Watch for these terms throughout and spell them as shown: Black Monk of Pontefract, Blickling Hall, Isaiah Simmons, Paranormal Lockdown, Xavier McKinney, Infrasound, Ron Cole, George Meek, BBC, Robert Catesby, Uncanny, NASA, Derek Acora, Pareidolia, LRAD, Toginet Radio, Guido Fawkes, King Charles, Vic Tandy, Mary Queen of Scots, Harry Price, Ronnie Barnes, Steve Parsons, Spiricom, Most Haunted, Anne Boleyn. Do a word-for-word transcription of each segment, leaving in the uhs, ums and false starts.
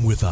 Come with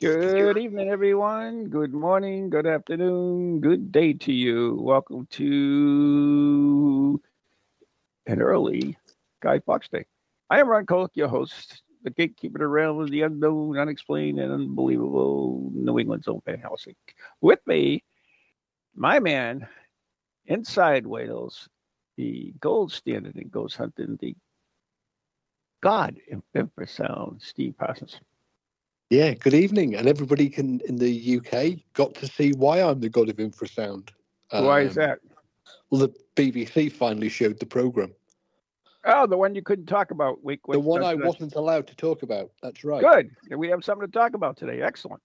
Good evening, everyone. Good morning, good afternoon, good day to you. Welcome to an early Guy Fawkes Day. I am Ron Cole, your host, the gatekeeper around the unknown, unexplained, and unbelievable New England's own fan housing. With me, my man, inside Wales, the gold standard in ghost hunting, the god in infrasound, Steve Parsons. Yeah, good evening. And everybody can in the U K got to see why I'm the god of infrasound. Um, why is that? Well, the B B C finally showed the programme. Oh, the one you couldn't talk about. Week, week, the one I wasn't allowed to talk about. That's right. Good. We have something to talk about today. Excellent.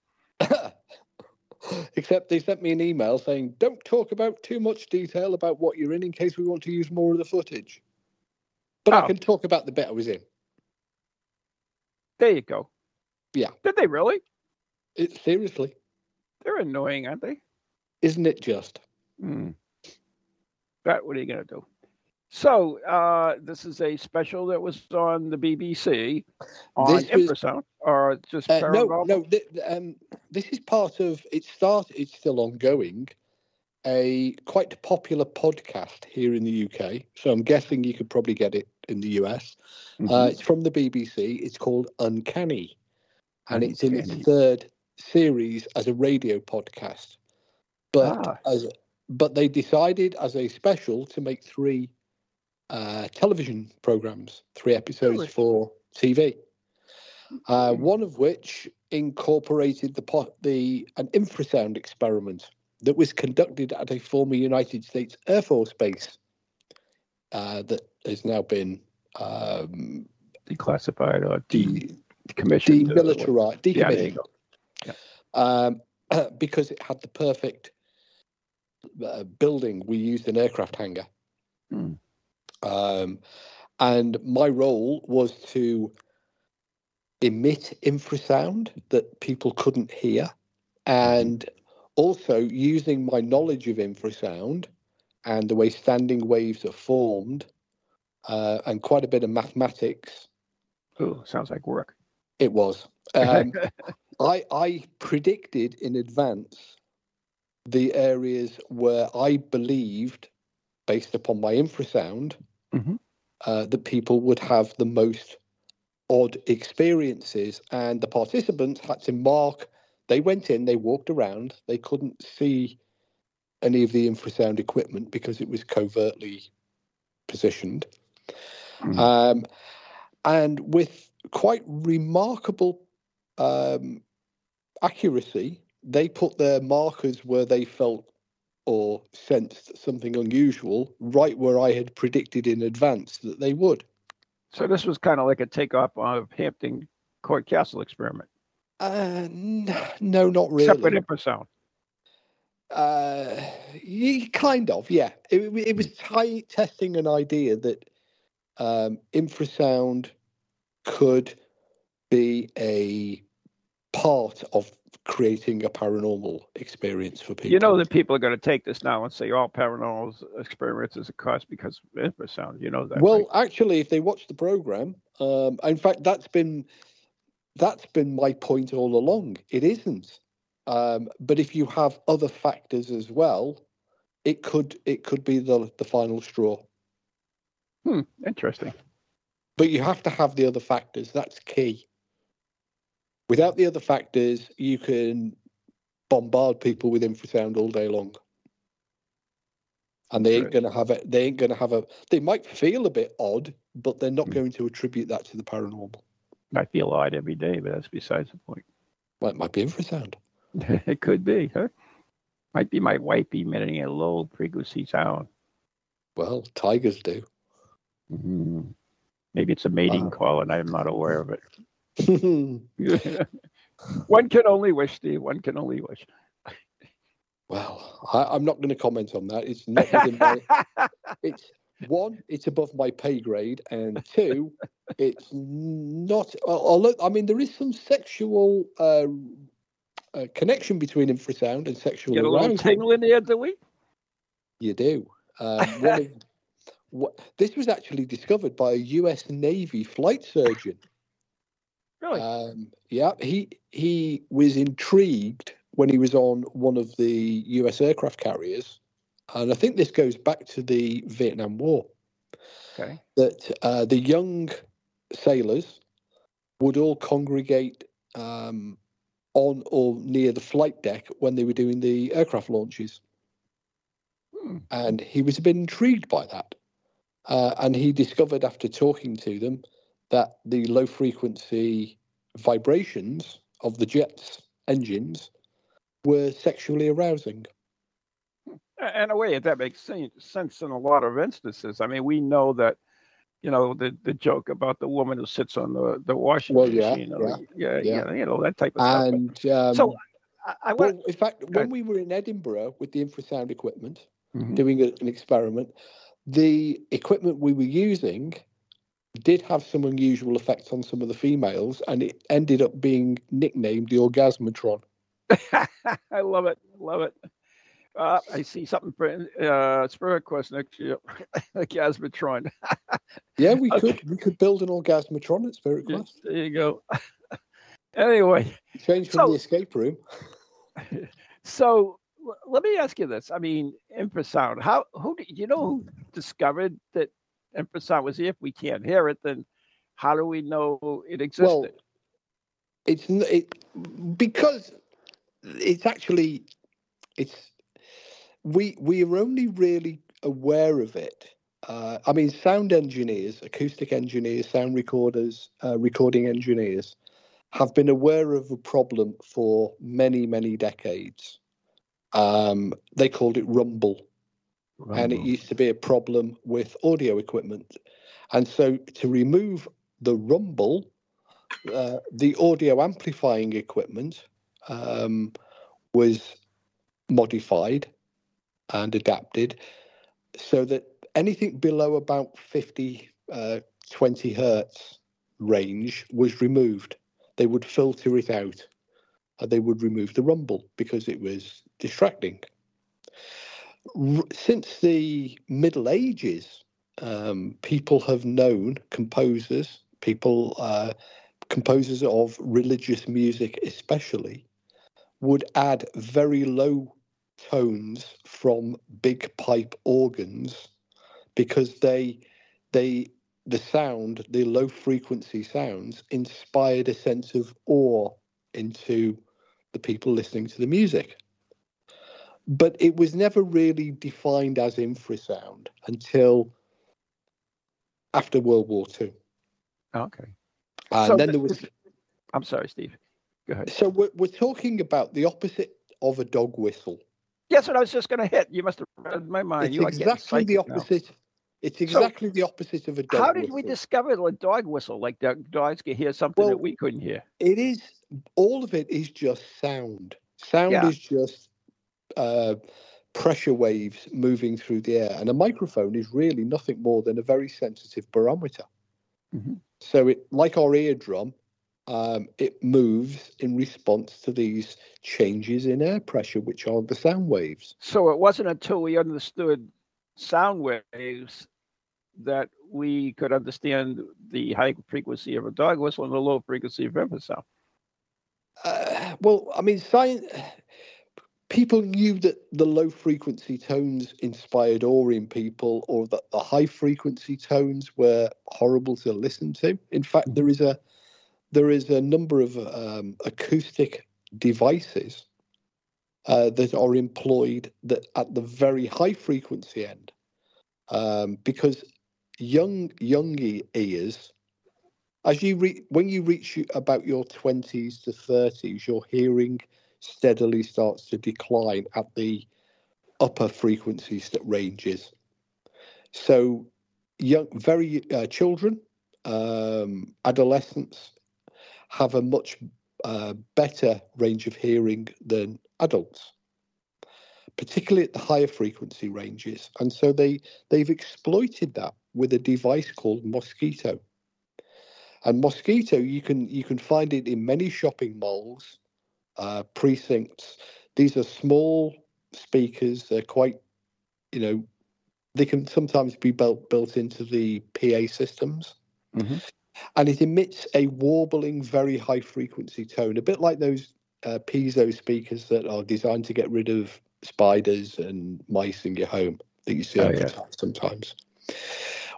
Except they sent me an email saying, don't talk about too much detail about what you're in in case we want to use more of the footage. But oh. I can talk about the bit I was in. There you go. Yeah. Did they really? It, seriously. They're annoying, aren't they? Isn't it just? Mm. But what are you going to do? So uh, this is a special that was on the B B C on this infrasound, was, or just uh, no, no. Th- um, this is part of it. Started. It's still ongoing. A quite popular podcast here in the U K. So I'm guessing you could probably get it in the U S. Mm-hmm. Uh, it's from the B B C. It's called Uncanny, and Uncanny. It's in its third series as a radio podcast. But ah. as but they decided as a special to make three. Uh, television programs, three episodes really? for T V. Uh, one of which incorporated the po- the an infrasound experiment that was conducted at a former United States Air Force base uh, that has now been um, declassified or de- decommissioned, demilitarized, decommissioned, yeah, yeah. Um, because it had the perfect uh, building. We used an aircraft hangar. Mm. Um, and my role was to emit infrasound that people couldn't hear, and also using my knowledge of infrasound and the way standing waves are formed, uh, and quite a bit of mathematics. Oh, sounds like work. It was. Um, I, I predicted in advance the areas where I believed, based upon my infrasound, mm-hmm. Uh, the people would have the most odd experiences, and the participants had to mark. They went in, they walked around, they couldn't see any of the infrasound equipment because it was covertly positioned. Mm-hmm. Um, and with quite remarkable um, accuracy, they put their markers where they felt or sensed something unusual, right where I had predicted in advance that they would. So this was kind of like a takeoff of Hampton Court Castle experiment. Uh, no, no, not really. Except with infrasound. Uh, kind of, yeah. It, it was t- testing an idea that um, infrasound could be a part of creating a paranormal experience for people. You know that people are going to take this now and say all paranormal experiences are caused because of infrasound. You know that. Well, right? Actually, if they watch the program, um, in fact, that's been that's been my point all along. It isn't, um, but if you have other factors as well, it could it could be the the final straw. Hmm. Interesting. But you have to have the other factors. That's key. Without the other factors, you can bombard people with infrasound all day long, and they ain't going to have it. They ain't going to have a. They might feel a bit odd, but they're not mm. going to attribute that to the paranormal. I feel odd every day, but that's besides the point. Well, it might be infrasound. It could be, huh? Might be my wife emitting a low frequency sound. Well, tigers do. Mm-hmm. Maybe it's a mating uh, call, and I'm not aware of it. One can only wish, Steve. One can only wish. Well, I, I'm not going to comment on that. It's not within my, it's one, it's above my pay grade, and two, it's not. Although, I mean, there is some sexual uh, uh, connection between infrasound and sexual. Get a little tingle in there, do we? You do. Um, one of, what, this was actually discovered by a U S Navy flight surgeon. Really? Um, yeah, he he was intrigued when he was on one of the U S aircraft carriers, and I think this goes back to the Vietnam War. Okay. That uh, the young sailors would all congregate um, on or near the flight deck when they were doing the aircraft launches, hmm. and he was a bit intrigued by that, uh, and he discovered after talking to them that the low frequency vibrations of the jets' engines were sexually arousing. In a way, that makes sense in a lot of instances. I mean, we know that, you know, the, the joke about the woman who sits on the, the washing well, yeah, machine. Or, yeah, yeah, yeah, you know, that type of and, stuff. Um, so, I, I well, want, in fact, when we were in Edinburgh with the infrasound equipment, mm-hmm. doing a, an experiment, the equipment we were using did have some unusual effects on some of the females, and it ended up being nicknamed the Orgasmatron. I love it. Love it. Uh, I see something for uh, Spirit Quest next year. Orgasmatron. Yeah, we okay. could. We could build an Orgasmatron at Spirit Quest. There you go. Anyway. Change from so, the escape room. So l- let me ask you this. I mean, infrasound. How, who do you know who discovered that infrasound was here? If we can't hear it, then how do we know it existed? Well, it's it, because it's actually it's we we are only really aware of it. Uh, I mean, sound engineers, acoustic engineers, sound recorders, uh, recording engineers have been aware of a problem for many many decades. Um, they called it rumble. Rumble. And it used to be a problem with audio equipment. And so to remove the rumble, uh, the audio amplifying equipment um, was modified and adapted so that anything below about fifty, twenty hertz range was removed. They would filter it out. Uh, they would remove the rumble because it was distracting. Since the Middle Ages, um, people have known, composers, people, uh, composers of religious music especially, would add very low tones from big pipe organs because they, they, the sound, the low frequency sounds inspired a sense of awe into the people listening to the music. But it was never really defined as infrasound until after World War Two. Okay. And so then there was... I'm sorry, Steve. Go ahead. So we're, we're talking about the opposite of a dog whistle. Yes, and I was just going to hit. You must have read my mind. It's you exactly the opposite. Now. It's exactly so the opposite of a dog whistle. How did whistle. we discover a dog whistle? Like dogs could hear something well, that we couldn't hear. It is... All of it is just sound. Sound yeah. is just... Uh, pressure waves moving through the air, and a microphone is really nothing more than a very sensitive barometer. Mm-hmm. So it, like our eardrum, um, it moves in response to these changes in air pressure, which are the sound waves. So it wasn't until we understood sound waves that we could understand the high frequency of a dog whistle and the low frequency of infrasound. Uh, well, I mean, science... People knew that the low frequency tones inspired awe in people, or that the high frequency tones were horrible to listen to. In fact, there is a there is a number of um, acoustic devices uh, that are employed that at the very high frequency end, um, because young young ears, as you re- when you reach about your twenties to thirties, your hearing steadily starts to decline at the upper frequencies that ranges. So young, very uh, children, um, adolescents have a much uh, better range of hearing than adults, particularly at the higher frequency ranges. And so they, they've exploited that with a device called Mosquito. And Mosquito, you can you can find it in many shopping malls, uh, precincts. These are small speakers. They're quite, you know, they can sometimes be built, built into the P A systems. Mm-hmm. And it emits a warbling, very high frequency tone, a bit like those uh, piezo speakers that are designed to get rid of spiders and mice in your home that you see oh, yeah. sometimes.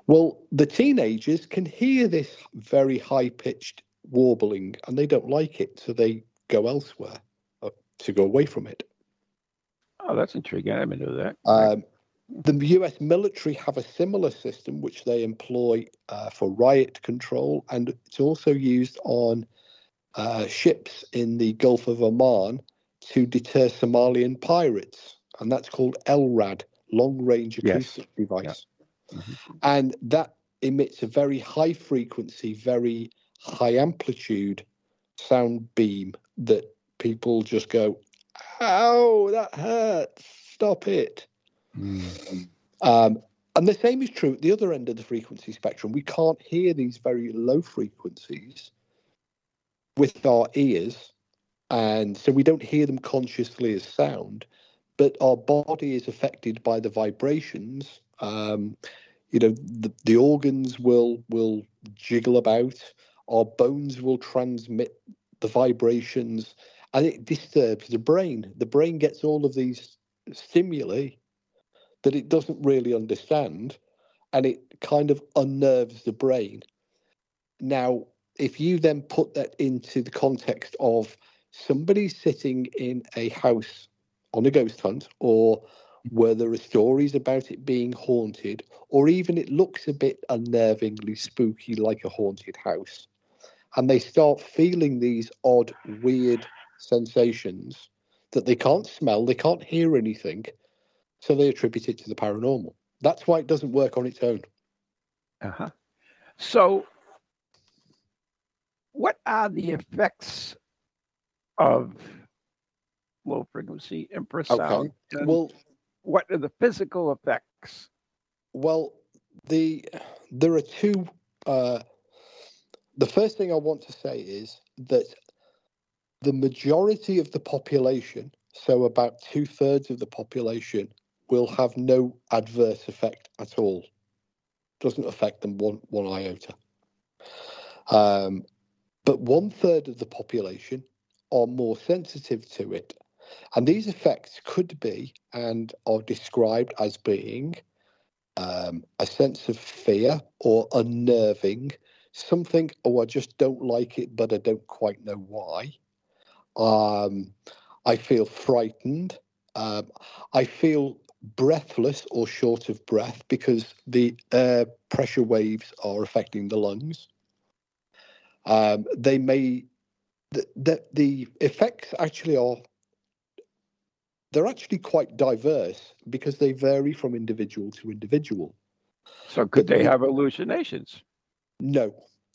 Well, the teenagers can hear this very high-pitched warbling and they don't like it, so they go elsewhere to go away from it. Oh, that's intriguing. I didn't know that. Um, the U S military have a similar system, which they employ uh, for riot control, and it's also used on uh, ships in the Gulf of Oman to deter Somalian pirates, and that's called L R A D, long-range acoustic yes. device. Yeah. Mm-hmm. And that emits a very high frequency, very high amplitude sound beam that people just go, ow, that hurts, stop it. Mm-hmm. Um, and the same is true at the other end of the frequency spectrum. We can't hear these very low frequencies with our ears, and so we don't hear them consciously as sound, but our body is affected by the vibrations. Um, you know, the, the organs will will jiggle about, our bones will transmit the vibrations, and it disturbs the brain. The brain gets all of these stimuli that it doesn't really understand, and it kind of unnerves the brain. Now, if you then put that into the context of somebody sitting in a house on a ghost hunt, or where there are stories about it being haunted, or even it looks a bit unnervingly spooky like a haunted house, and they start feeling these odd, weird sensations that they can't smell, they can't hear anything, so they attribute it to the paranormal. That's why it doesn't work on its own. Uh-huh. So what are the effects of low frequency infrasound? Okay. Well, what are the physical effects? Well, the there are two. Uh, the first thing I want to say is that the majority of the population, so about two-thirds of the population, will have no adverse effect at all. Doesn't affect them one, one iota. Um, but one-third of the population are more sensitive to it. And these effects could be and are described as being um, a sense of fear or unnerving, something, oh, I just don't like it, but I don't quite know why. Um, I feel frightened. Um, I feel breathless or short of breath because the air pressure waves are affecting the lungs. Um, they may, the, the, the effects actually are, they're actually quite diverse because they vary from individual to individual. So could but they have hallucinations? No.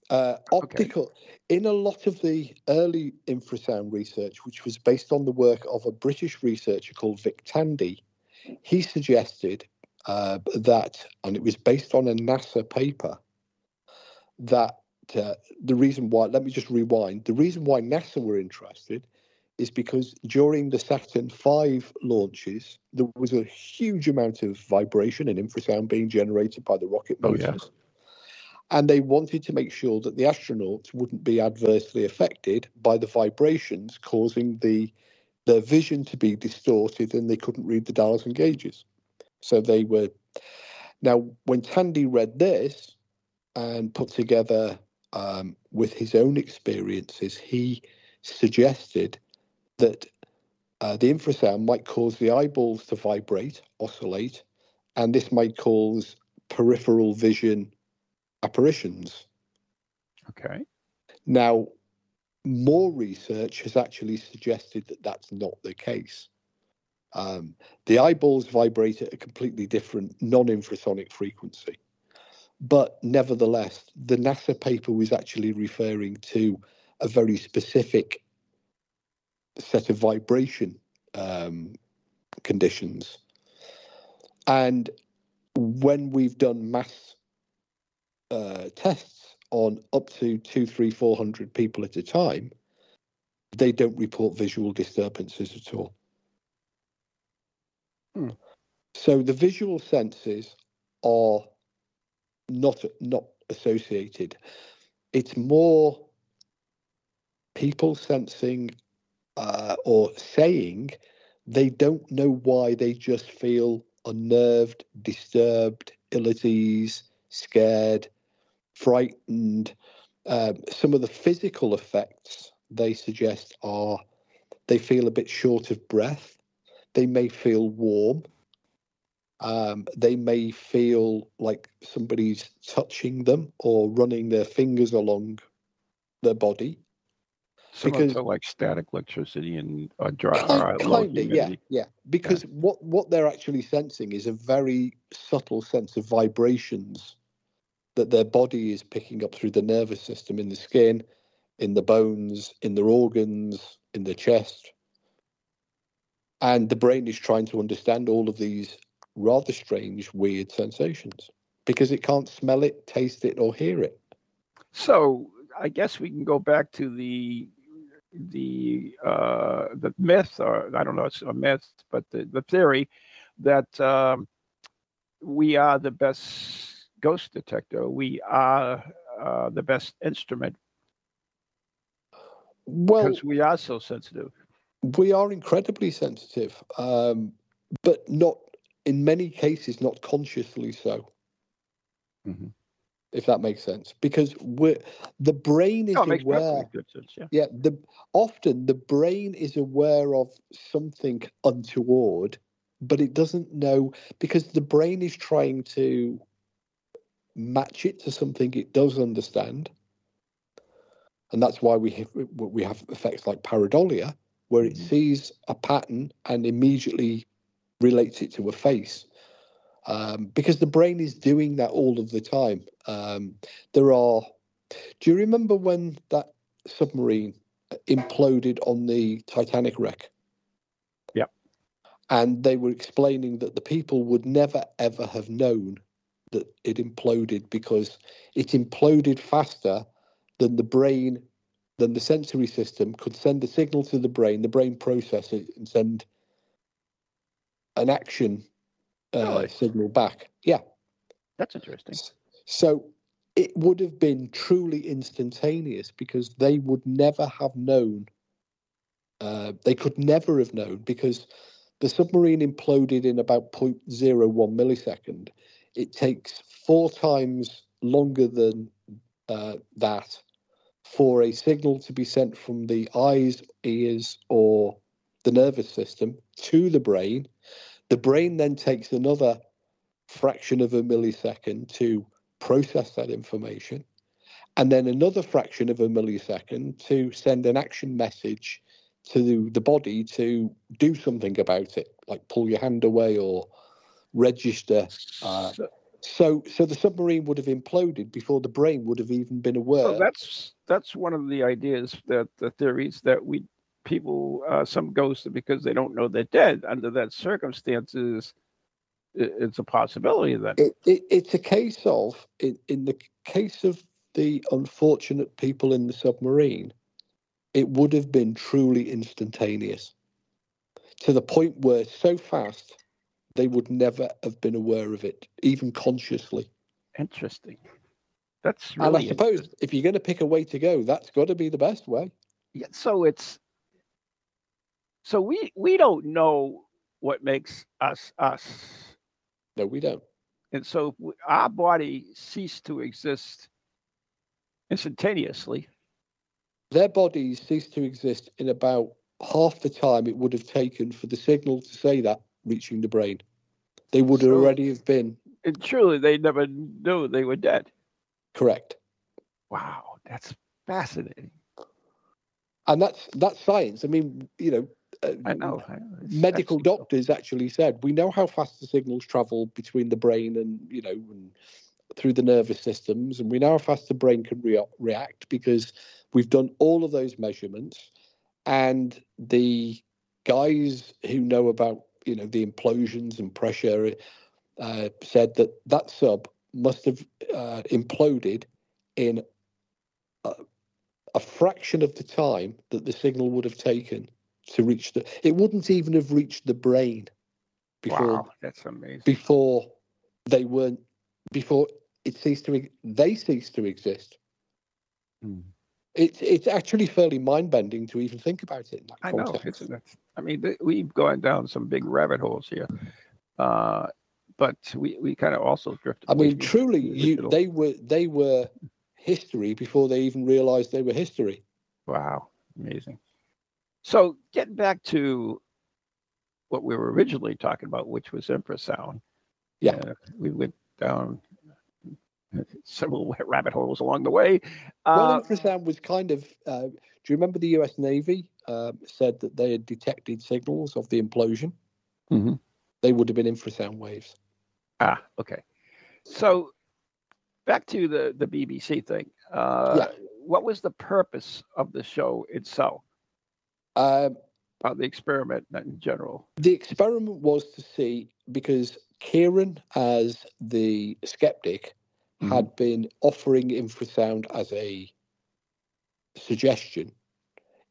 Uh, optical. Okay. In a lot of the early infrasound research, which was based on the work of a British researcher called Vic Tandy, he suggested uh, that, and it was based on a NASA paper, that uh, the reason why, let me just rewind, the reason why NASA were interested is because during the Saturn five launches, there was a huge amount of vibration and infrasound being generated by the rocket motors. Oh, yeah. And they wanted to make sure that the astronauts wouldn't be adversely affected by the vibrations, causing the their vision to be distorted and they couldn't read the dials and gauges. So they were... Now, when Tandy read this and put together um, with his own experiences, he suggested that uh, the infrasound might cause the eyeballs to vibrate, oscillate, and this might cause peripheral vision apparitions. Okay. Now, more research has actually suggested that that's not the case. Um, the eyeballs vibrate at a completely different non-infrasonic frequency. But nevertheless, the NASA paper was actually referring to a very specific set of vibration um, conditions. And when we've done mass uh, tests on up to two, three, four hundred people at a time, they don't report visual disturbances at all. Hmm. So the visual senses are not not associated. It's more people sensing uh, or saying they don't know why, they just feel unnerved, disturbed, ill at ease, scared, frightened. Um, some of the physical effects they suggest are they feel a bit short of breath. They may feel warm. Um, they may feel like somebody's touching them or running their fingers along their body. Some because, of like static electricity and uh, dry kind, kind of, yeah, yeah. Because yeah. what what they're actually sensing is a very subtle sense of vibrations that their body is picking up through the nervous system, in the skin, in the bones, in their organs, in the chest. And the brain is trying to understand all of these rather strange, weird sensations because it can't smell it, taste it, or hear it. So I guess we can go back to the the uh, the myth, or I don't know, it's a myth, but the, the theory that um, we are the best ghost detector. We are uh, the best instrument. Well, because we are so sensitive. We are incredibly sensitive, um, but not in many cases, not consciously so. Mm-hmm. If that makes sense, because we're, the brain is no, it aware. Sense, yeah, yeah the, often the brain is aware of something untoward, but it doesn't know because the brain is trying to match it to something it does understand, and that's why we have, we have effects like pareidolia, where it mm-hmm. sees a pattern and immediately relates it to a face, um, because the brain is doing that all of the time. Um, there are, do you remember when that submarine imploded on the Titanic wreck? Yeah. And they were explaining that the people would never, ever have known that it imploded because it imploded faster than the brain, than the sensory system could send the signal to the brain, the brain process it and send an action uh, really? signal back. Yeah. That's interesting. So it would have been truly instantaneous because they would never have known. Uh, they could never have known because the submarine imploded in about zero point zero one millisecond. It takes four times longer than uh, that for a signal to be sent from the eyes, ears, or the nervous system to the brain. The brain then takes another fraction of a millisecond to process that information, and then another fraction of a millisecond to send an action message to the body to do something about it, like pull your hand away or register. Uh, so so the submarine would have imploded before the brain would have even been aware. So that's that's one of the ideas, that the theories that we people, uh, some ghosts, because they don't know they're dead under that circumstances, it's a possibility that it, it, it's a case of in, in the case of the unfortunate people in the submarine, it would have been truly instantaneous to the point where so fast they would never have been aware of it, even consciously. Interesting. That's really, and I suppose if you're going to pick a way to go, that's got to be the best way. Yeah. So it's so we we don't know what makes us us. No, we don't. And so our body ceased to exist instantaneously. Their bodies ceased to exist in about half the time it would have taken for the signal to say that reaching the brain. They would so, already have been. And truly, they never knew they were dead. Correct. Wow, that's fascinating. And that's that's science. I mean, you know. Uh, I know. It's medical doctors cool. actually said we know how fast the signals travel between the brain and you know and through the nervous systems, and we know how fast the brain can re- react because we've done all of those measurements, and the guys who know about, you know, the implosions and pressure uh, said that that sub must have uh, imploded in a, a fraction of the time that the signal would have taken to reach the. It wouldn't even have reached the brain before. Wow, that's amazing. Before they weren't. Before it ceased to. They ceased to exist. Hmm. It's it's actually fairly mind bending to even think about it. In that I know. It's, it's, I mean, we've gone down some big rabbit holes here, uh, but we, we kind of also drifted. I mean, truly, you, they were they were history before they even realized they were history. Wow, amazing. So getting back to what we were originally talking about, which was infrasound. Yeah, uh, we went down several rabbit holes along the way. Uh, well, infrasound was kind of, uh, do you remember the U S Navy uh, said that they had detected signals of the implosion? Mm-hmm. They would have been infrasound waves. Ah, okay. So back to the, the B B C thing. Uh, yeah. What was the purpose of the show itself? Um, uh, the experiment in general? The experiment was to see, because Kieran, as the skeptic, had been offering infrasound as a suggestion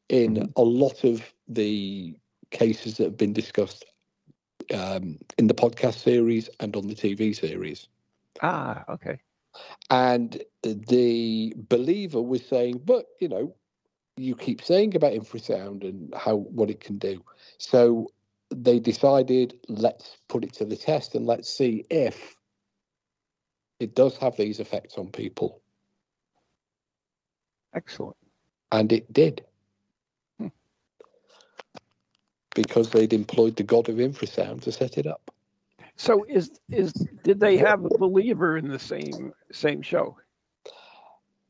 in mm-hmm. a lot of the cases that have been discussed um, in the podcast series and on the T V series. Ah, okay. And the believer was saying, but, you know, you keep saying about infrasound and how what it can do. So they decided, let's put it to the test and let's see if it does have these effects on people. Excellent. And it did. Hmm. Because they'd employed the god of infrasound to set it up. So is is did they have a believer in the same same show?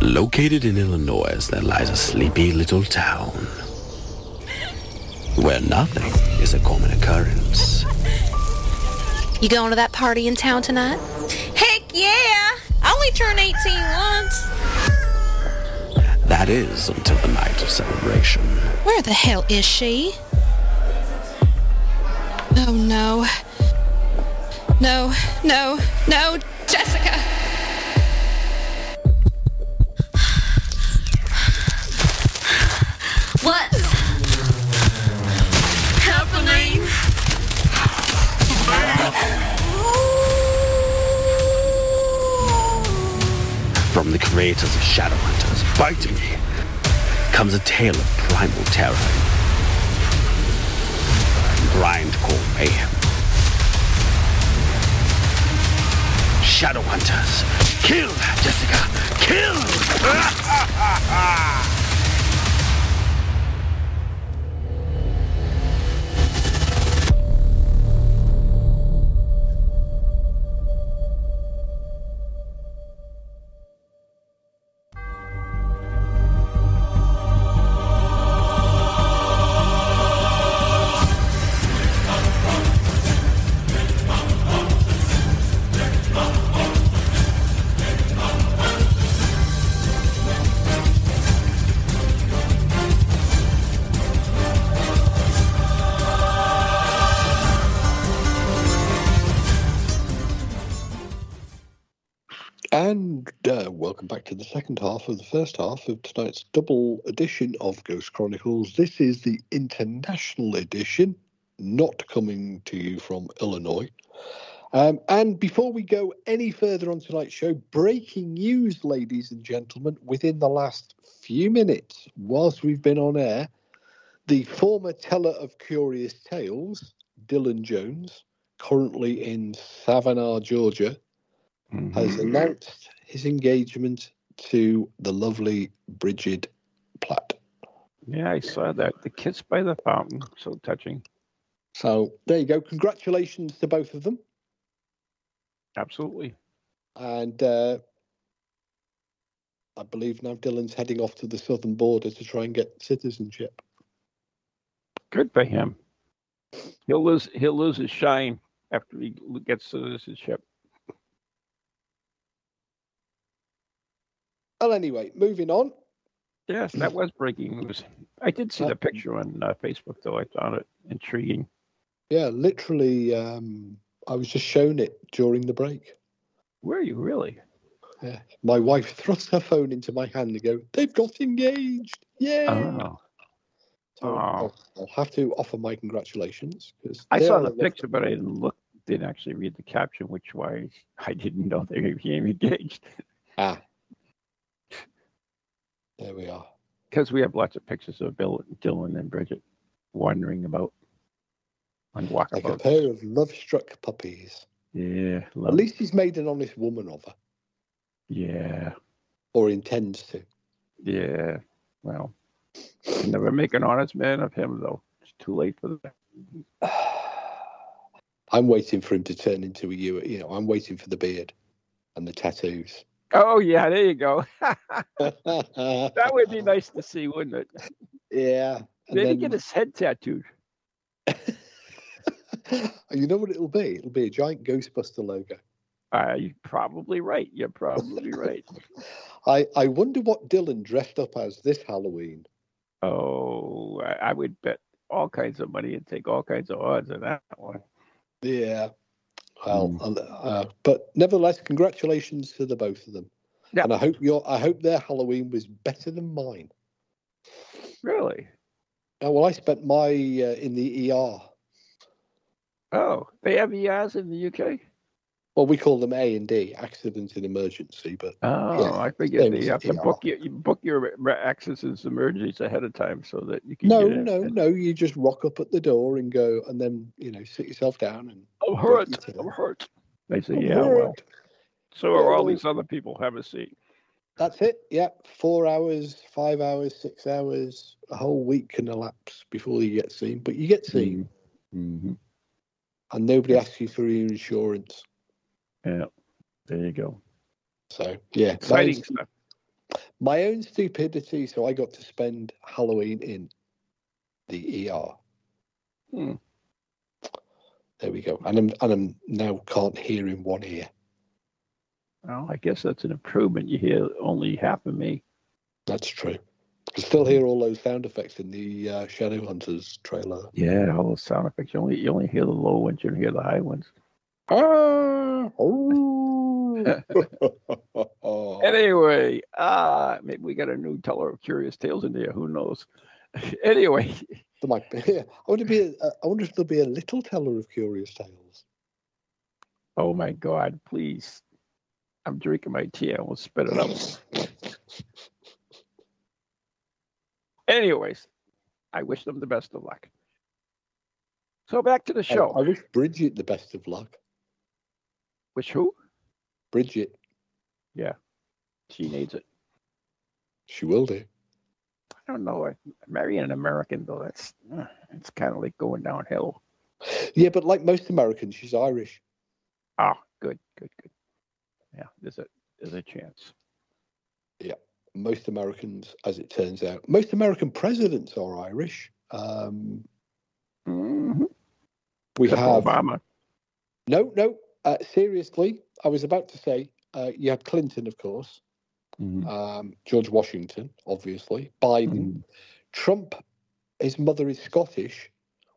Located in Illinois, there lies a sleepy little town where nothing is a common occurrence. You going to that party in town tonight? Heck yeah! I only turned eighteen once. That is until the night of celebration. Where the hell is she? Oh, no. No, no, no, Jessica! What's happening? From the creators of Shadowhunters, Bite Me, comes a tale of primal terror. Grindcore mayhem. Shadowhunters, kill Jessica, kill! And uh, welcome back to the second half of the first half of tonight's double edition of Ghost Chronicles. This is the international edition, not coming to you from Illinois. Um, and before we go any further on tonight's show, breaking news, ladies and gentlemen, within the last few minutes, whilst we've been on air, the former teller of curious tales, Dylan Jones, currently in Savannah, Georgia, mm-hmm. has announced his engagement to the lovely Bridget Platt. Yeah, I saw that. The kiss by the fountain, so touching. So there you go. Congratulations to both of them. Absolutely. And uh, I believe now Dylan's heading off to the southern border to try and get citizenship. Good for him. He'll lose, he'll lose his shine after he gets citizenship. Well, anyway, moving on. Yes, that was breaking news. I did see uh, the picture on uh, Facebook, though. I found it intriguing. Yeah, literally... Um... I was just shown it during the break. Were you really? Yeah. My wife thrust her phone into my hand and go, they've got engaged. Yay! Oh. So oh. I'll, I'll have to offer my congratulations. I saw the picture, but I didn't look, didn't actually read the caption, which why I didn't know they became engaged. Ah. There we are. Because we have lots of pictures of Bill, Dylan and Bridget wandering about. Like a pair of love-struck puppies. Yeah. Love. At least he's made an honest woman of her. Yeah. Or intends to. Yeah. Well, never make an honest man of him, though. It's too late for that. I'm waiting for him to turn into a you. You know, I'm waiting for the beard and the tattoos. Oh, yeah. There you go. That would be nice to see, wouldn't it? Yeah. Maybe then... get his head tattooed. You know what it'll be? It'll be a giant Ghostbuster logo. Uh, you're probably right. You're probably right. I, I wonder what Dylan dressed up as this Halloween. Oh, I, I would bet all kinds of money and take all kinds of odds on that one. Yeah. Well, mm. uh, but nevertheless, congratulations to the both of them. Yeah. And I hope your I hope their Halloween was better than mine. Really? Oh, well, I spent my uh, in the E R. Oh, they have E Rs in the U K? Well, we call them A and D, accident and emergency. But oh, yeah, I figured you have to book your, you book your accidents and emergencies ahead of time so that you can. No, get in no, and... no. You just rock up at the door and go, and then you know, sit yourself down and. I'm hurt. I'm hurt. They say, I'm yeah, hurt. Well. So are yeah, all these other people. Have a seat. That's it. Yeah, four hours, five hours, six hours, a whole week can elapse before you get seen, but you get seen. Mm-hmm. And nobody asks you for your insurance. Yeah, there you go. So, yeah. Exciting my own, stuff. My own stupidity, so I got to spend Halloween in the E R. Hmm. There we go. And I'm and I'm now can't hear in one ear. Well, I guess that's an improvement. You hear only half of me. That's true. I still hear all those sound effects in the uh, Shadowhunters trailer. Yeah, all those sound effects. You only, you only hear the low ones, you don't hear the high ones. Ah, oh. Anyway, uh, maybe we got a new teller of curious tales in there. Who knows? Anyway. There might be, yeah. I, wonder be a, I wonder if there'll be a little teller of curious tales. Oh, my God, please. I'm drinking my tea. I almost spit it up. Anyways, I wish them the best of luck. So back to the show. I, I wish Bridget the best of luck. Wish who? Bridget. Yeah, she needs it. She will do. I don't know. Marrying an American, though, that's it's kind of like going downhill. Yeah, but like most Americans, she's Irish. Ah, oh, good, good, good. Yeah, there's a there's a chance. Yeah. Most Americans, as it turns out, most American presidents are Irish. Um, mm-hmm. We Except have Obama. No, no. Uh, seriously, I was about to say uh, you had Clinton, of course, mm-hmm. um, George Washington, obviously, Biden, mm-hmm. Trump. His mother is Scottish,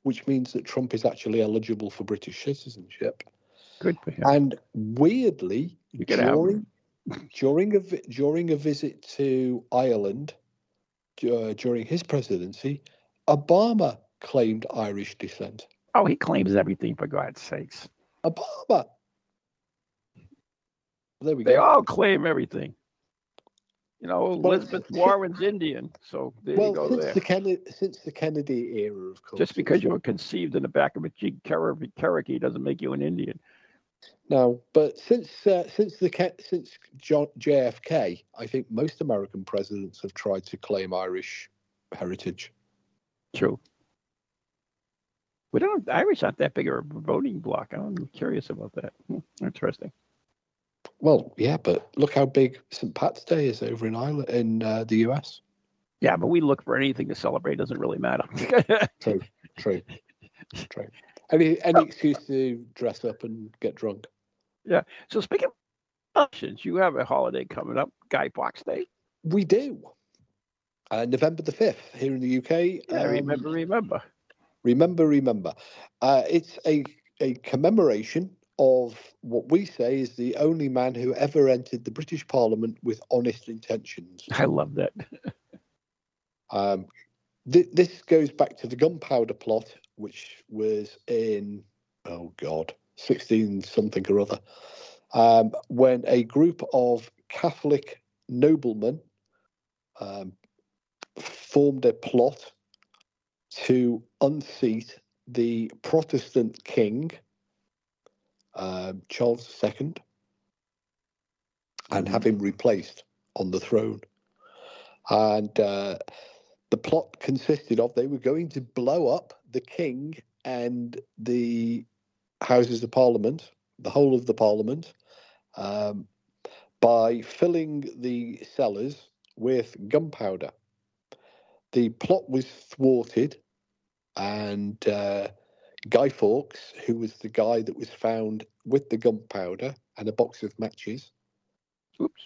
which means that Trump is actually eligible for British citizenship. Good for him. And weirdly, during, during a during a visit to Ireland uh, during his presidency, Obama claimed Irish descent. Oh, he claims everything, for God's sakes. Obama. There we go. They all claim everything. You know, Elizabeth well, Warren's Indian, so there well, you go. Since there. The Kennedy, since the Kennedy era, of course. Just because you were conceived in the back of a Jeep Cherokee doesn't make you an Indian. No, but since uh, since the since John, J F K, I think most American presidents have tried to claim Irish heritage. True. We don't. Irish aren't that big of a voting bloc. I'm curious about that. Hmm, interesting. Well, yeah, but look how big Saint Pat's Day is over in Ireland, in uh, the U S. Yeah, but we look for anything to celebrate. It doesn't really matter. true, true, true. Any any oh. excuse to dress up and get drunk. Yeah. So speaking of options, you have a holiday coming up, Guy Fawkes Day. We do. Uh, November the fifth here in the U K. Yeah, um, remember, remember, remember, remember. Uh, it's a a commemoration of what we say is the only man who ever entered the British Parliament with honest intentions. I love that. um, th- this goes back to the gunpowder plot, which was in, oh God, sixteen something or other, um, when a group of Catholic noblemen um, formed a plot to unseat the Protestant king, Uh, Charles the Second, and have him replaced on the throne. And uh, the plot consisted of they were going to blow up the king and the Houses of Parliament, the whole of the Parliament, um, by filling the cellars with gunpowder. The plot was thwarted, and uh, Guy Fawkes, who was the guy that was found with the gunpowder and a box of matches. Oops.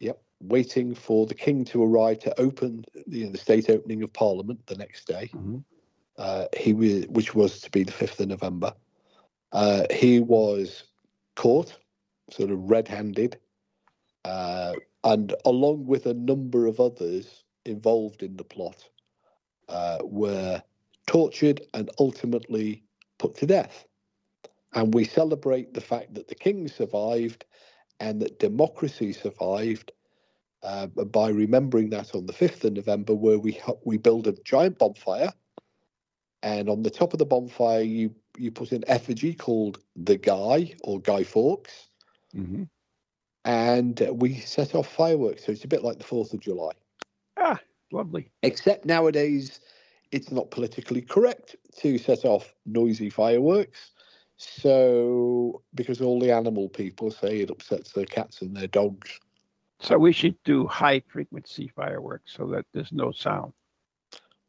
Yep. Waiting for the king to arrive to open the, the state opening of Parliament the next day. Mm-hmm. Uh, he was, which was to be the fifth of November. Uh, he was caught, sort of red-handed, uh, and along with a number of others involved in the plot, uh, were tortured and ultimately put to death. And we celebrate the fact that the king survived and that democracy survived uh, by remembering that on the fifth of November, where we we build a giant bonfire, and on the top of the bonfire you you put an effigy called the Guy or Guy Fawkes, mm-hmm. and uh, we set off fireworks. So it's a bit like the fourth of July. Ah, lovely. Except nowadays, it's not politically correct to set off noisy fireworks, so because all the animal people say it upsets their cats and their dogs. So we should do high-frequency fireworks so that there's no sound.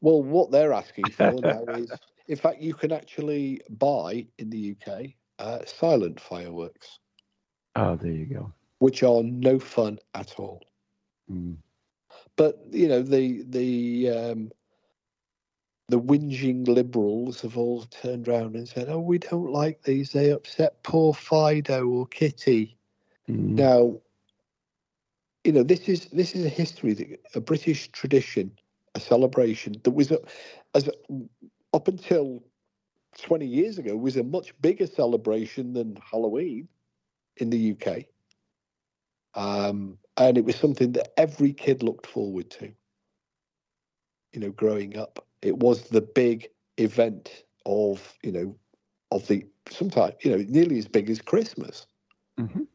Well, what they're asking for now is, in fact, you can actually buy in the U K uh, silent fireworks. Oh, there you go. Which are no fun at all. Mm. But you know the the. Um, The whinging liberals have all turned around and said, oh, we don't like these. They upset poor Fido or Kitty. Mm. Now, you know, this is this is a history, a British tradition, a celebration that was, as up until twenty years ago, was a much bigger celebration than Halloween in the U K. Um, and it was something that every kid looked forward to, you know, growing up. It was the big event of, you know, of the sometimes, you know, nearly as big as Christmas. Mm-hmm.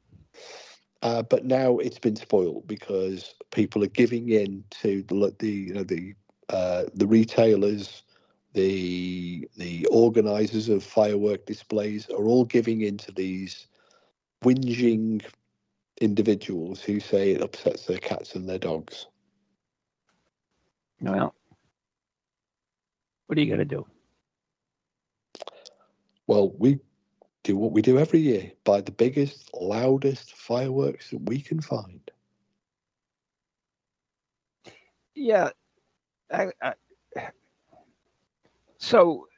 Uh, but now it's been spoiled because people are giving in to the, the you know, the uh, the retailers, the the organisers of firework displays are all giving in to these whinging individuals who say it upsets their cats and their dogs. Well. What are you going to do? Well, we do what we do every year. Buy the biggest, loudest fireworks that we can find. Yeah. I, I, so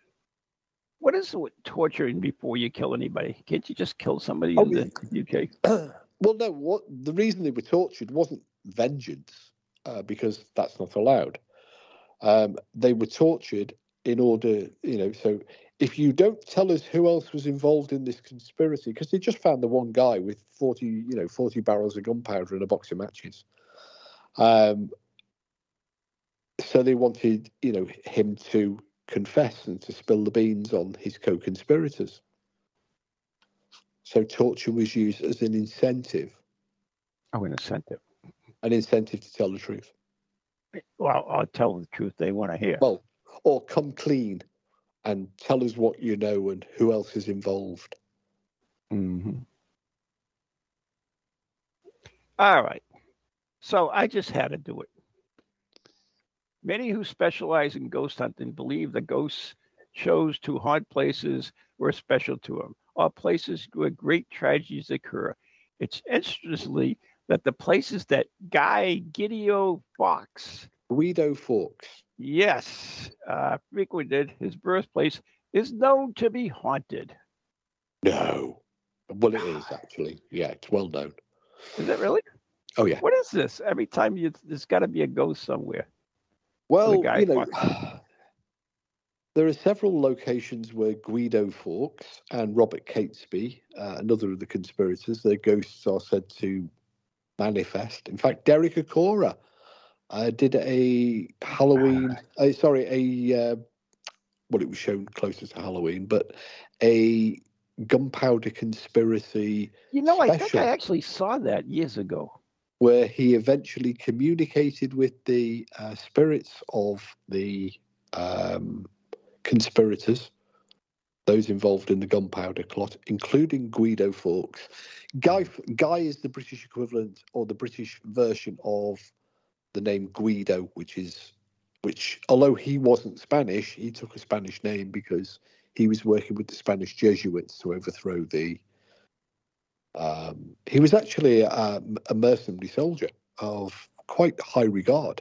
what is torturing before you kill anybody? Can't you just kill somebody oh, in the U K? Well, no, what, the reason they were tortured wasn't vengeance, uh, because that's not allowed. Um, they were tortured in order, you know, so if you don't tell us who else was involved in this conspiracy, because they just found the one guy with forty, you know, forty barrels of gunpowder and a box of matches. Um, so they wanted, you know, him to confess and to spill the beans on his co-conspirators. So torture was used as an incentive. Oh, an incentive. An incentive to tell the truth. Well, I'll tell the truth they want to hear. Well, or come clean and tell us what you know and who else is involved. Mm-hmm. All right. So I just had to do it. Many who specialize in ghost hunting believe the ghosts chose to haunt places were special to them, or places where great tragedies occur. It's interestingly that the places that Guy Guido Fawkes, Guido Fawkes, yes, uh, frequented, his birthplace, is known to be haunted. No, well, it is actually. Yeah, it's well known. Is it really? Oh yeah. What is this? Every time you, there's got to be a ghost somewhere. Well, you know, Fawkes. There are several locations where Guido Fawkes and Robert Catesby, uh, another of the conspirators, their ghosts are said to manifest. In fact, Derek Acora uh, did a Halloween, uh, uh, sorry, a, uh, well, it was shown closer to Halloween, but a gunpowder conspiracy. You know, I think I actually saw that years ago, where he eventually communicated with the uh, spirits of the um, conspirators, those involved in the gunpowder plot, including Guido Fawkes. Guy, Guy is the British equivalent or the British version of the name Guido, which is, which, although he wasn't Spanish, he took a Spanish name because he was working with the Spanish Jesuits to overthrow the. Um, he was actually a, a mercenary soldier of quite high regard,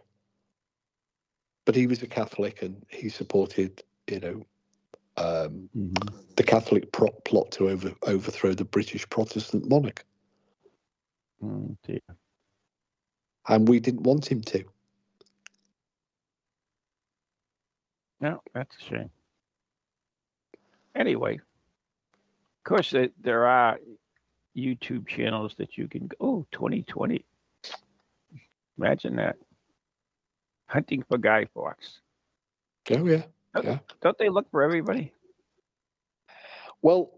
but he was a Catholic and he supported, you know, um, mm-hmm. the Catholic pro- plot to over, overthrow the British Protestant monarch. Oh, dear. And we didn't want him to. No, that's a shame. Anyway, of course, there, there are YouTube channels that you can go, oh, twenty twenty. Imagine that. Hunting for Guy Fawkes. Oh, yeah. Don't, yeah. don't they look for everybody? Well,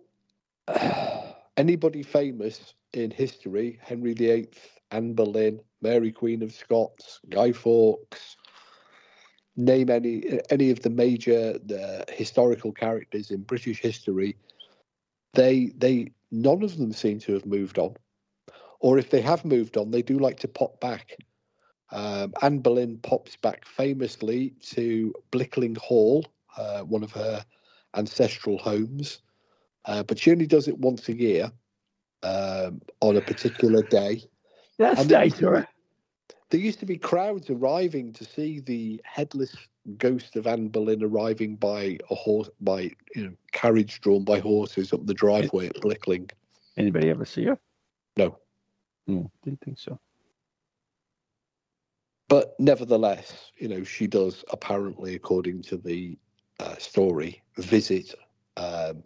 uh, anybody famous in history, Henry the eighth, Anne Boleyn, Mary Queen of Scots, Guy Fawkes, name any any of the major the historical characters in British history, they they none of them seem to have moved on. Or if they have moved on, they do like to pop back. Um, Anne Boleyn pops back famously to Blickling Hall, uh, one of her ancestral homes, uh, but she only does it once a year um, on a particular day. That's nice, right? There used to be crowds arriving to see the headless ghost of Anne Boleyn arriving by a horse, by you know, carriage drawn by horses up the driveway at Blickling. Anybody ever see her? No, mm, didn't think so. But nevertheless, you know, she does apparently, according to the uh, story, visit. Um,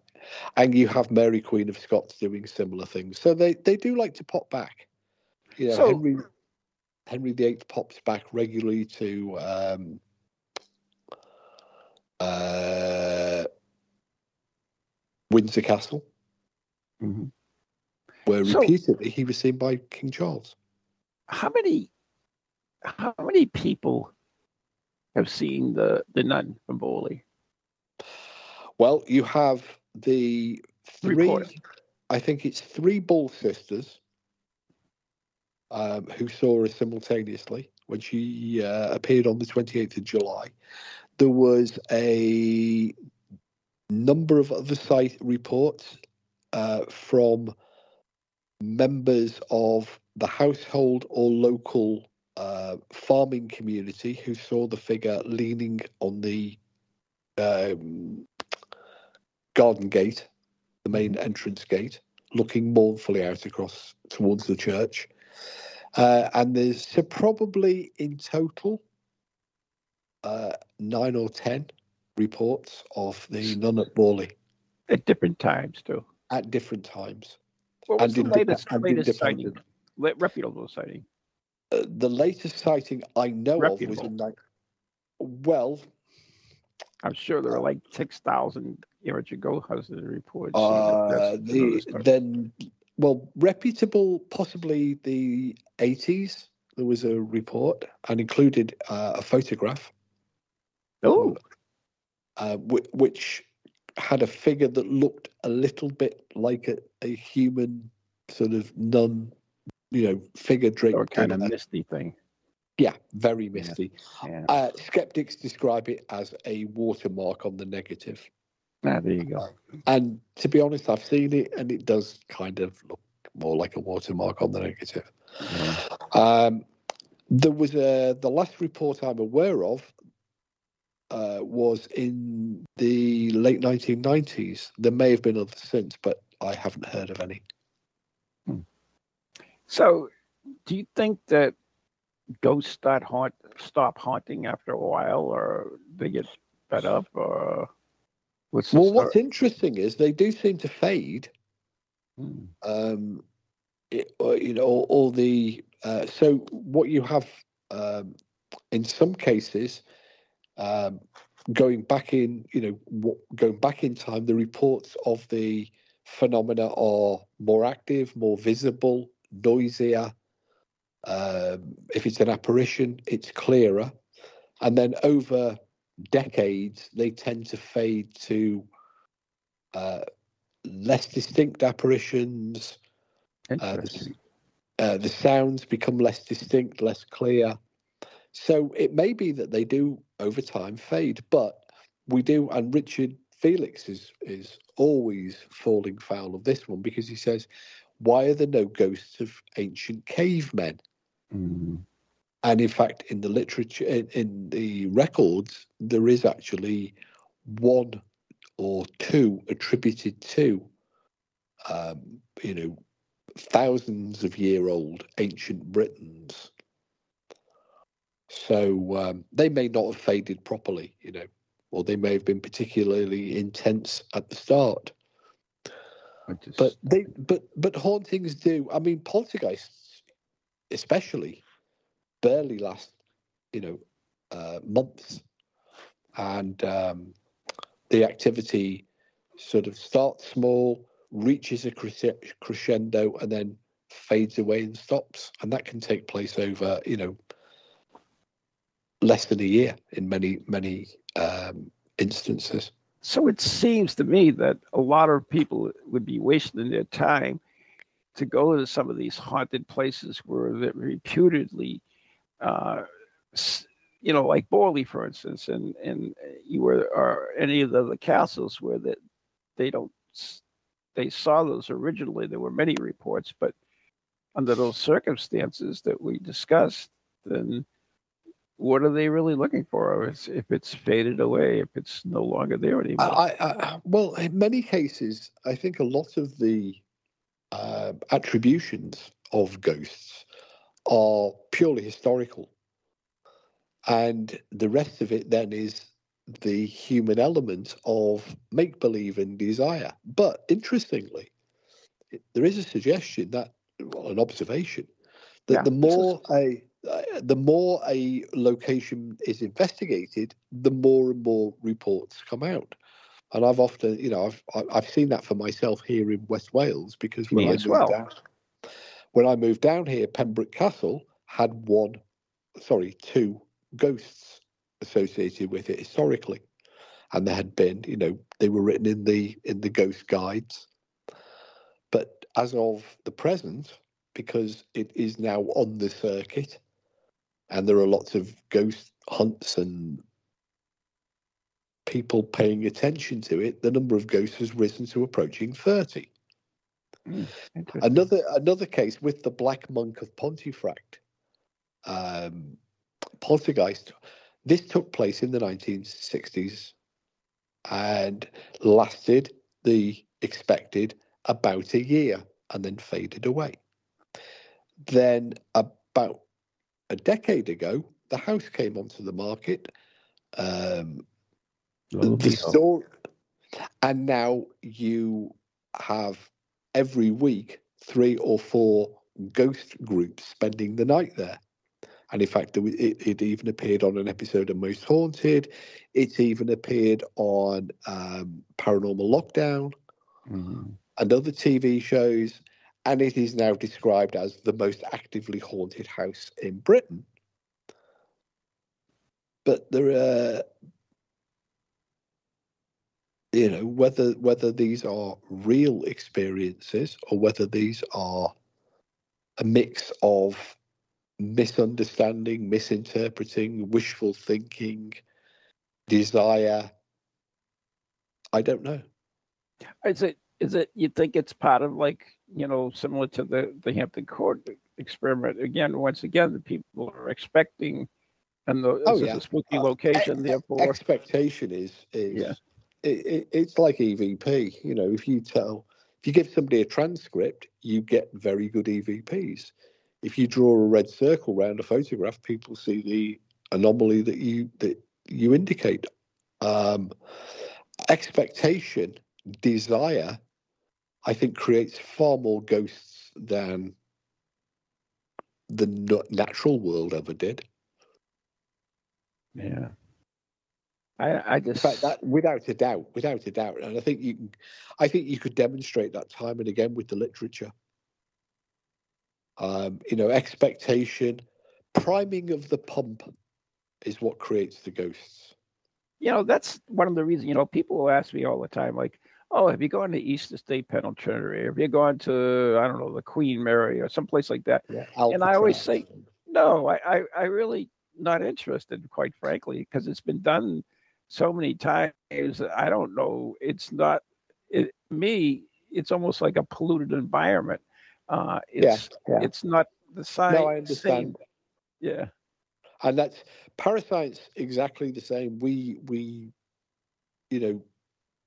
and you have Mary Queen of Scots doing similar things. So they, they do like to pop back. You know, so, Henry, Henry the eighth pops back regularly to um, uh, Windsor Castle, mm-hmm. where so, repeatedly he was seen by King Charles. How many... How many people have seen the, the nun from Borley? Well, you have the three, Reported. I think it's three Bull sisters um, who saw her simultaneously when she uh, appeared on the twenty-eighth of July. There was a number of other site reports uh, from members of the household or local Uh, farming community who saw the figure leaning on the um, garden gate, the main entrance gate, looking mournfully out across towards the church. Uh, and there's so probably in total uh, nine or ten reports of the nun at Borley. At different times, too. At different times. What was and the latest, de- latest sighting? Le- reputable sighting? Uh, the latest sighting I know reputable. of was in... Like, well... I'm sure there are like six thousand amateur ghost houses and reports. Uh, so the, then, well, reputable, possibly the eighties, there was a report and included uh, a photograph. Oh. Uh, w- which had a figure that looked a little bit like a, a human sort of nun, you know, figure draped. Or kind of misty thing. Yeah, very misty. Yeah. Uh, skeptics describe it as a watermark on the negative. Ah, there you go. And to be honest, I've seen it, and it does kind of look more like a watermark on the negative. Yeah. Um, there was a the last report I'm aware of uh, was in the late nineteen nineties. There may have been others since, but I haven't heard of any. Hmm. So, do you think that ghosts start haunt, stop haunting after a while, or they get fed up, or what's well? Start? What's interesting is they do seem to fade. Hmm. Um, it, you know, all, all the uh, so what you have um, in some cases um, going back in, you know, what, going back in time, the reports of the phenomena are more active, more visible, noisier. Um, if it's an apparition, it's clearer. And then over decades, they tend to fade to uh, less distinct apparitions. Uh, the, uh, the sounds become less distinct, less clear. So it may be that they do over time fade, but we do. And Richard Felix is, is always falling foul of this one, because he says, why are there no ghosts of ancient cavemen? Mm. And in fact, in the literature, in, in the records, there is actually one or two attributed to, um, you know, thousands of year old ancient Britons. So um, they may not have faded properly, you know, or they may have been particularly intense at the start. Just... But they, but but hauntings do. I mean, poltergeists, especially, barely last, you know, uh, months, and um, the activity sort of starts small, reaches a crescendo, and then fades away and stops. And that can take place over, you know, less than a year in many many um, instances. So it seems to me that a lot of people would be wasting their time to go to some of these haunted places where that reputedly, uh, you know, like Borley, for instance, and and you were or any of the other castles where that they don't they saw those originally. There were many reports, but under those circumstances that we discussed, then. What are they really looking for? If it's faded away, if it's no longer there anymore? I, I, well, in many cases, I think a lot of the uh, attributions of ghosts are purely historical. And the rest of it then is the human element of make-believe and desire. But interestingly, there is a suggestion that, well, an observation, that yeah, the more a... Uh, the more a location is investigated, the more and more reports come out. And I've often, you know, I've I've seen that for myself here in West Wales, because when I moved well. down, when I moved down here, Pembroke Castle had one, sorry, two ghosts associated with it historically, and there had been, you know, they were written in the in the ghost guides. But as of the present, because it is now on the circuit. And there are lots of ghost hunts and people paying attention to it. The number of ghosts has risen to approaching thirty. Mm, another another case with the Black Monk of Pontefract, um, poltergeist. This took place in the nineteen sixties and lasted the expected about a year and then faded away. Then about a decade ago, the house came onto the market. Um, oh, the store, and now you have every week three or four ghost groups spending the night there. And in fact, it, it even appeared on an episode of Most Haunted. It's even appeared on um, Paranormal Lockdown mm-hmm. and other T V shows. And it is now described as the most actively haunted house in Britain. But there are, you know, whether whether these are real experiences or whether these are a mix of misunderstanding, misinterpreting, wishful thinking, desire. I don't know. Is it, is it, you think it's part of, like, you know, similar to the, the Hampton Court experiment? Again, once again, the people are expecting, and the, oh, yeah. it's a spooky location, uh, therefore. Expectation is, is yeah. it, it, it's like E V P. You know, if you tell, if you give somebody a transcript, you get very good E V Ps. If you draw a red circle around a photograph, people see the anomaly that you that you indicate. Um, expectation, desire, I think creates far more ghosts than the natural world ever did. Yeah, I, I just In fact, that without a doubt, without a doubt, and I think you can, I think you could demonstrate that time and again with the literature. Um, you know, expectation, priming of the pump is what creates the ghosts. You know, that's one of the reasons, you know, people will ask me all the time, like, oh, have you gone to East Estate Penitentiary? Have you gone to, I don't know, the Queen Mary or someplace like that? Yeah, and I always say, no, I, I, I really not interested, quite frankly, because it's been done so many times. I don't know. It's not, it, me, it's almost like a polluted environment. Uh, it's yeah, yeah. it's not the science. No, I understand. Same. Yeah, and that's parasites exactly the same. We we, you know,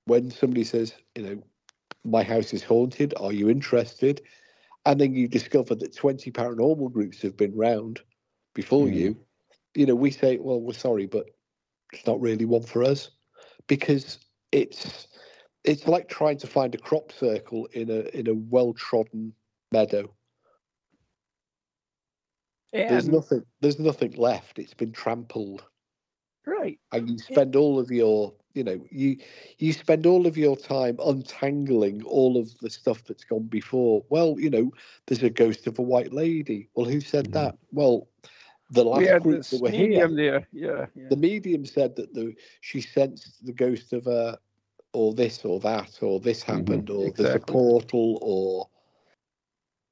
when somebody says, you know, my house is haunted, are you interested? And then you discover that twenty paranormal groups have been round before mm. you. You know, we say, well, we're sorry, but it's not really one for us, because it's it's like trying to find a crop circle in a in a well trodden meadow. And there's nothing there's nothing left. It's been trampled. Right. And you spend yeah. all of your, you know, you you spend all of your time untangling all of the stuff that's gone before. Well, you know, there's a ghost of a white lady. Well, who said mm-hmm. that? Well, the last group that were here. There. Yeah, yeah. The medium said that the she sensed the ghost of a or this or that or this happened mm-hmm. or exactly. there's a portal or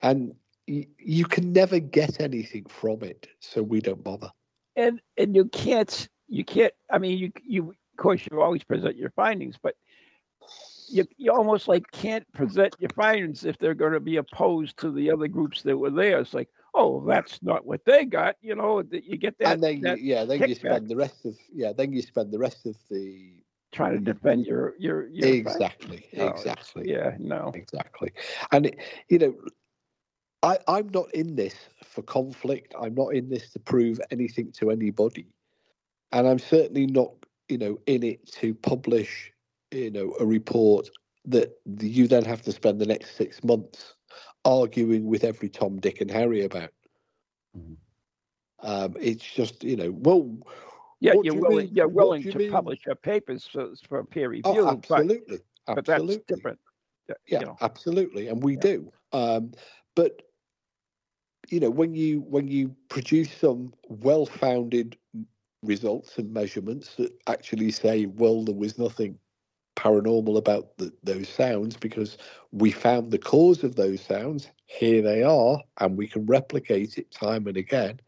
And you, you can never get anything from it, so we don't bother. And and you can't, you can't. I mean, you you of course you always present your findings, but you you almost like can't present your findings if they're going to be opposed to the other groups that were there. It's like, oh, that's not what they got, you know. That you get that. And then that you, yeah, then kickback. you spend the rest of yeah, then you spend the rest of the. Trying to defend your your, your exactly no, exactly yeah no exactly, and it, you know. I, I'm not in this for conflict. I'm not in this to prove anything to anybody. And I'm certainly not, you know, in it to publish, you know, a report that you then have to spend the next six months arguing with every Tom, Dick and Harry about. Mm-hmm. Um, it's just, you know, well... Yeah, you're willing, mean, you're willing you to mean? publish your papers for, for peer review. Oh, absolutely. But, but absolutely. That's different. Yeah, you know. absolutely. And we yeah. do. Um, but... You know, when you when you produce some well-founded results and measurements that actually say, well, there was nothing paranormal about the, those sounds because we found the cause of those sounds, here they are, and we can replicate it time and again.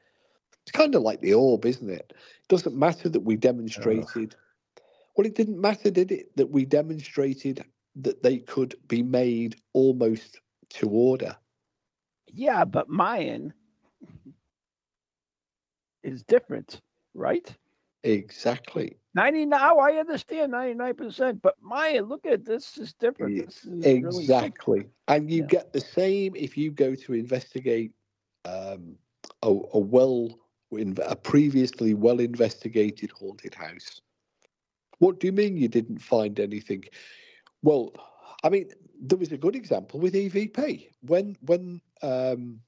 It's kind of like the orb, isn't it? It doesn't matter that we demonstrated. Oh. Well, it didn't matter, did it, that we demonstrated that they could be made almost to order. Yeah, but Mayan is different, right? Exactly. ninety now I understand ninety-nine percent, but Maya, look at this is different. This is exactly, really and you yeah. get the same if you go to investigate um, a, a well, a previously well investigated haunted house. What do you mean you didn't find anything? Well, I mean, there was a good example with E V P when when um,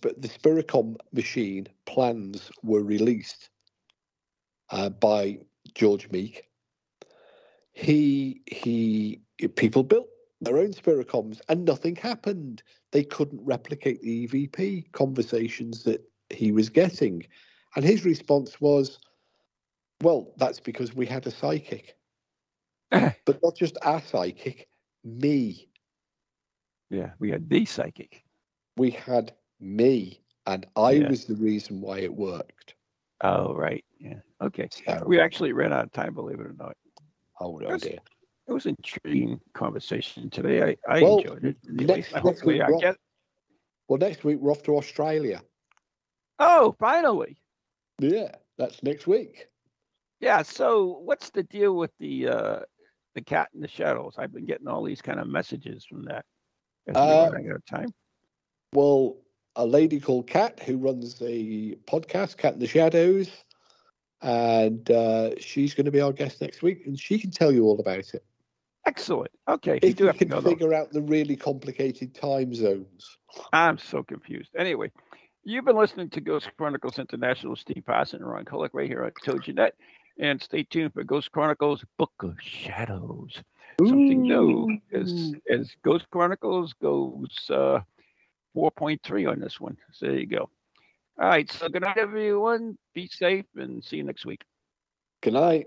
the Spiricom machine plans were released. Uh, by George Meek, he he people built their own Spiricoms and nothing happened. They couldn't replicate the E V P conversations that he was getting, and his response was, "Well, that's because we had a psychic, but not just our psychic, me. Yeah, we had the psychic. We had me, and I yeah. was the reason why it worked." Oh right, yeah. Okay, we actually ran out of time, believe it or not. Oh, no, it was, dear. It was an intriguing conversation today. I, I well, enjoyed it. Anyway, next, hopefully, next I get. Well, next week we're off to Australia. Oh, finally! Yeah, that's next week. Yeah. So, what's the deal with the uh, the Cat in the Shadows? I've been getting all these kind of messages from that. Uh, running out of time. Well, a lady called Kat who runs the podcast Kat in the Shadows. And uh, she's going to be our guest next week, and she can tell you all about it. Excellent. Okay. If you, do you have can to go figure though. out the really complicated time zones. I'm so confused. Anyway, you've been listening to Ghost Chronicles International, Steve Parsons and Ron Cole right here on Toginet. And stay tuned for Ghost Chronicles Book of Shadows. Ooh. Something new as, as Ghost Chronicles goes uh, four point three on this one. So there you go. All right, so good night, everyone. Be safe and see you next week. Good night.